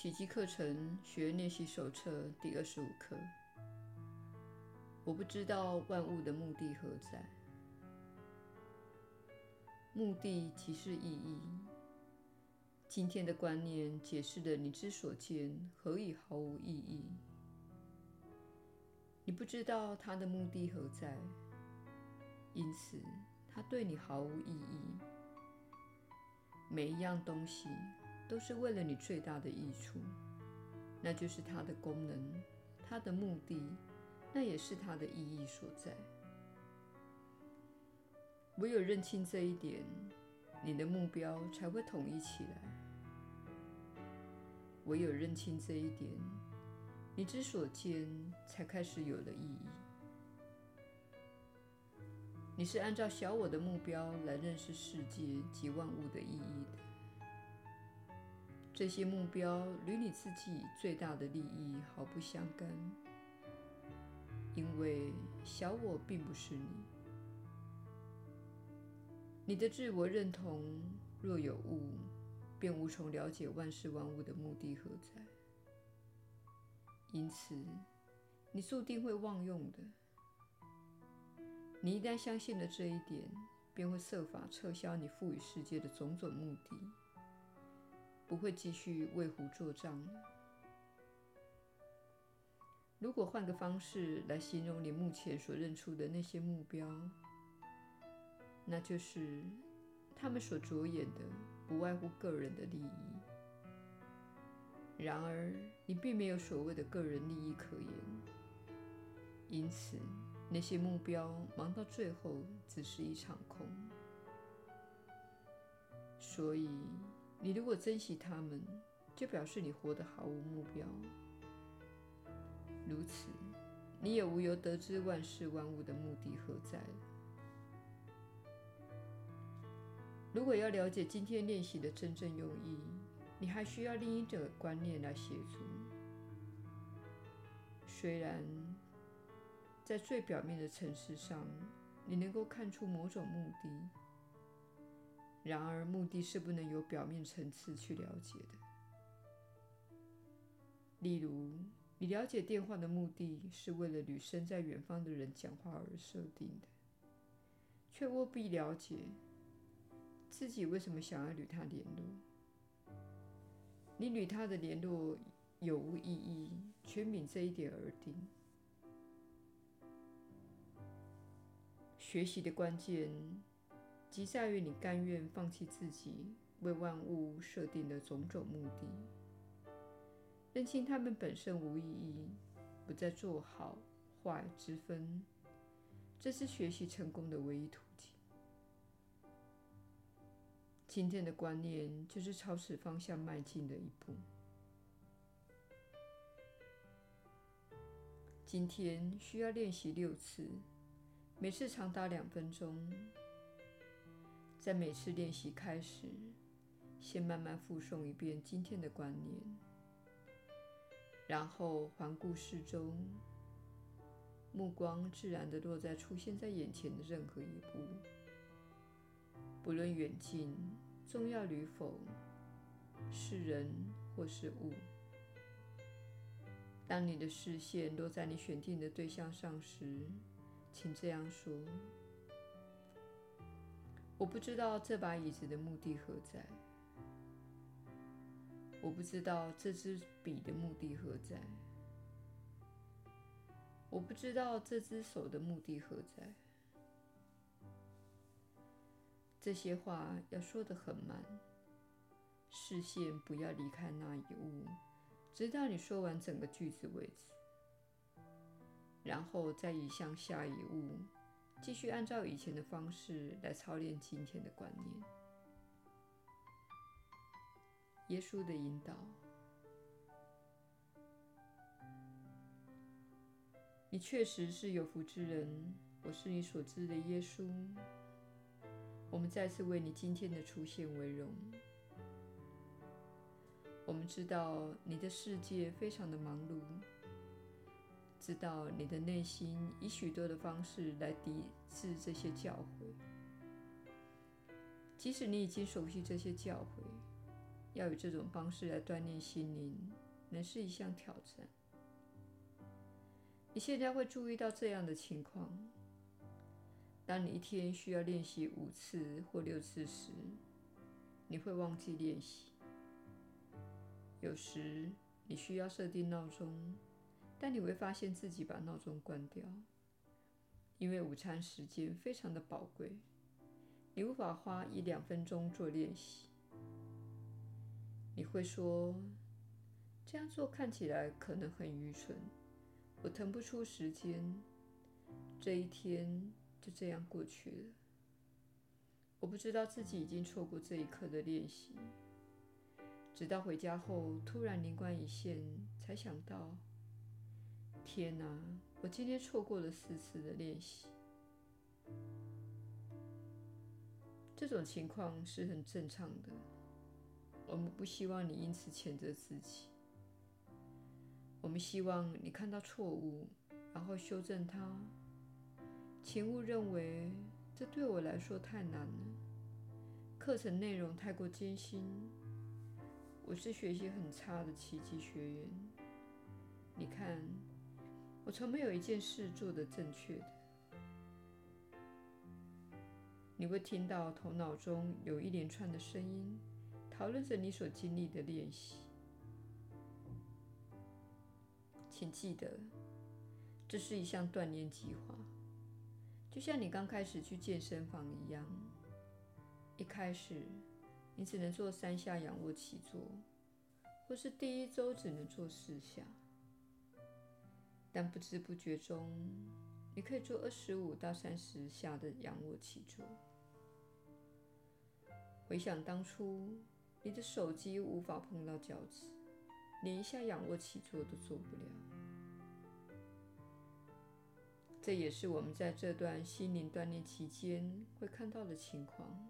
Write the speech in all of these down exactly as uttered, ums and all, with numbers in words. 奇迹课程学练习手册第二十五课。我不知道万物的目的何在。目的即是意义。今天的观念解释了你之所见何以毫无意义。你不知道它的目的何在，因此它对你毫无意义。每一样东西都是为了你最大的益处，那就是它的功能，它的目的，那也是它的意义所在。唯有认清这一点，你的目标才会统一起来。唯有认清这一点，你之所见才开始有了意义。你是按照小我的目标来认识世界及万物的意义的。这些目标与你自己最大的利益毫不相干，因为小我并不是你。你的自我认同若有误，便无从了解万事万物的目的何在。因此，你注定会妄用的。你一旦相信了这一点，便会设法撤销你赋予世界的种种目的。不会继续为虎作伥了。如果换个方式来形容你目前所认出的那些目标，那就是他们所着眼的不外乎个人的利益。然而，你并没有所谓的个人利益可言，因此那些目标忙到最后只是一场空。所以你如果珍惜他们，就表示你活得毫无目标。如此，你也无由得知万事万物的目的何在了。如果要了解今天练习的真正用意，你还需要另一个观念来协助。虽然在最表面的层次上，你能够看出某种目的，然而，目的是不能由表面层次去了解的。例如，你了解电话的目的是为了与身在远方的人讲话而设定的，却未必了解自己为什么想要与他联络。你与他的联络有无意义，全凭这一点而定。学习的关键即在于你甘愿放弃自己为万物设定的种种目的，认清它们本身无意义，不再做好坏之分，这是学习成功的唯一途径。今天的观念就是朝此方向迈进的一步。今天需要练习六次，每次长达两分钟。在每次练习开始，先慢慢复诵一遍今天的观念，然后环顾四周，目光自然地落在出现在眼前的任何一物，不论远近、重要与否，是人或是物。当你的视线落在你选定的对象上时，请这样说。我不知道这把椅子的目的何在。我不知道这支笔的目的何在。我不知道这只手的目的何在。这些话要说得很慢，视线不要离开那一物，直到你说完整个句子为止，然后再移向下一物。继续按照以前的方式来操练今天的观念。耶稣的引导，你确实是有福之人，我是你所知的耶稣。我们再次为你今天的出现为荣。我们知道你的世界非常的忙碌。知道你的内心以许多的方式来抵制这些教诲，即使你已经熟悉这些教诲，要以这种方式来锻炼心灵，能是一项挑战。你现在会注意到这样的情况：当你一天需要练习五次或六次时，你会忘记练习。有时你需要设定闹钟，但你会发现自己把闹钟关掉，因为午餐时间非常的宝贵，你无法花一两分钟做练习。你会说，这样做看起来可能很愚蠢，我腾不出时间，这一天就这样过去了。我不知道自己已经错过这一刻的练习，直到回家后突然灵光一现，才想到，天哪，我今天错过了四次的练习。这种情况是很正常的，我们不希望你因此谴责自己，我们希望你看到错误，然后修正它。请勿认为这对我来说太难了，课程内容太过艰辛，我是学习很差的奇迹学员。你看，我从没有一件事做得正确的。你会听到头脑中有一连串的声音，讨论着你所经历的练习。请记得，这是一项锻炼计划，就像你刚开始去健身房一样。一开始，你只能做三下仰卧起坐，或是第一周只能做四下。但不知不觉中，你可以做二十五到三十下的仰卧起坐。回想当初，你的手机无法碰到脚趾，连一下仰卧起坐都做不了。这也是我们在这段心灵锻炼期间会看到的情况。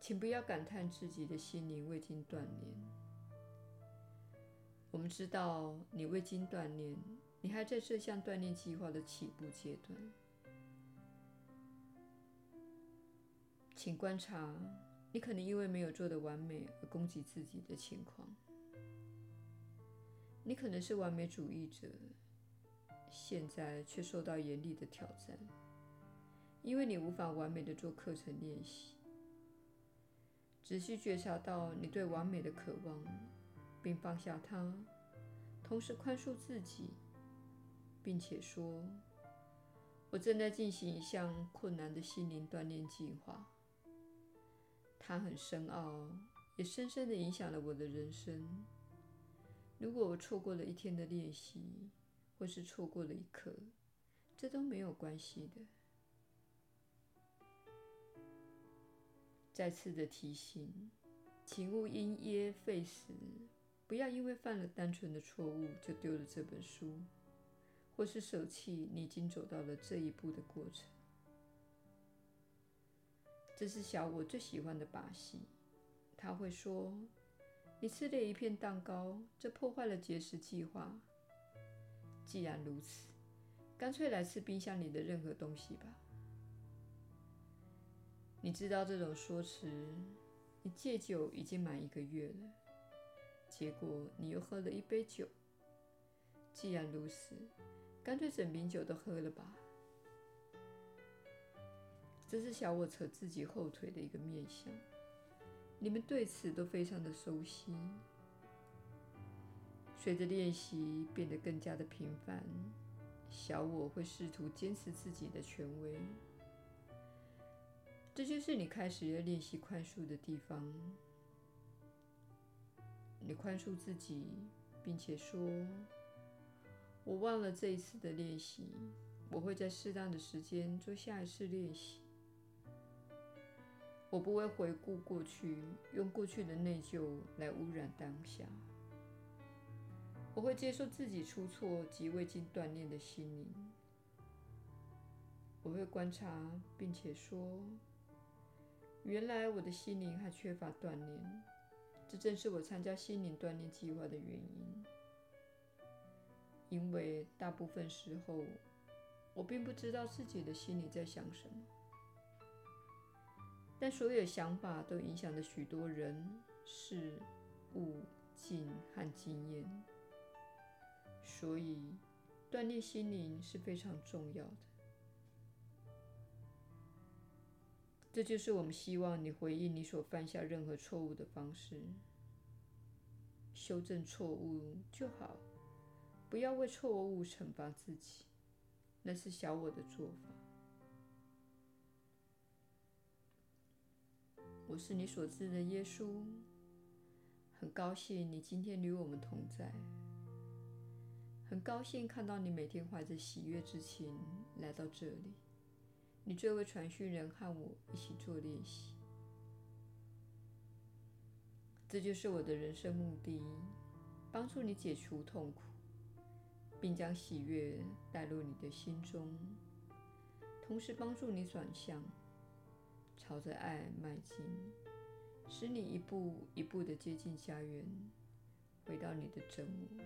请不要感叹自己的心灵未经锻炼。我们知道你未经锻炼，你还在这项锻炼计划的起步阶段。请观察，你可能因为没有做得完美而攻击自己的情况。你可能是完美主义者，现在却受到严厉的挑战，因为你无法完美的做课程练习。仔细觉察到你对完美的渴望，并放下它，同时宽恕自己，并且说，我正在进行一项困难的心灵锻炼计划，它很深奥，也深深地影响了我的人生。如果我错过了一天的练习，或是错过了一刻，这都没有关系的。再次的提醒，请勿因噎废食，不要因为犯了单纯的错误就丢了这本书，或是舍弃你已经走到了这一步的过程。这是小我最喜欢的把戏，他会说，你吃了一片蛋糕，这破坏了节食计划。既然如此，干脆来吃冰箱里的任何东西吧。你知道这种说辞，你戒酒已经满一个月了，结果你又喝了一杯酒。既然如此，干脆整瓶酒都喝了吧。这是小我扯自己后腿的一个面向。你们对此都非常的熟悉。随着练习变得更加的频繁，小我会试图坚持自己的权威。这就是你开始要练习宽恕的地方。你宽恕自己，并且说，我忘了这一次的练习，我会在适当的时间做下一次练习。我不会回顾过去，用过去的内疚来污染当下。我会接受自己出错及未经锻炼的心灵。我会观察，并且说，原来我的心灵还缺乏锻炼，这正是我参加心灵锻炼计划的原因。因为大部分时候，我并不知道自己的心里在想什么。但所有想法都影响着许多人、事物境和经验。所以锻炼心灵是非常重要的。这就是我们希望你回应你所犯下任何错误的方式。修正错误就好，不要为错误惩罚自己，那是小我的做法。我是你所知的耶稣，很高兴你今天与我们同在。很高兴看到你每天怀着喜悦之情来到这里，你作为传讯人和我一起做练习。这就是我的人生目的，帮助你解除痛苦，并将喜悦带入你的心中，同时帮助你转向，朝着爱迈进，使你一步一步地接近家园，回到你的真我。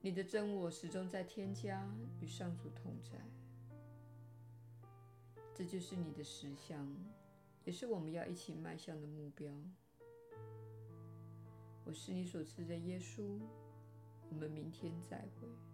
你的真我始终在天家与上主同在，这就是你的实相，也是我们要一起迈向的目标。我是你所知的耶稣，我们明天再会。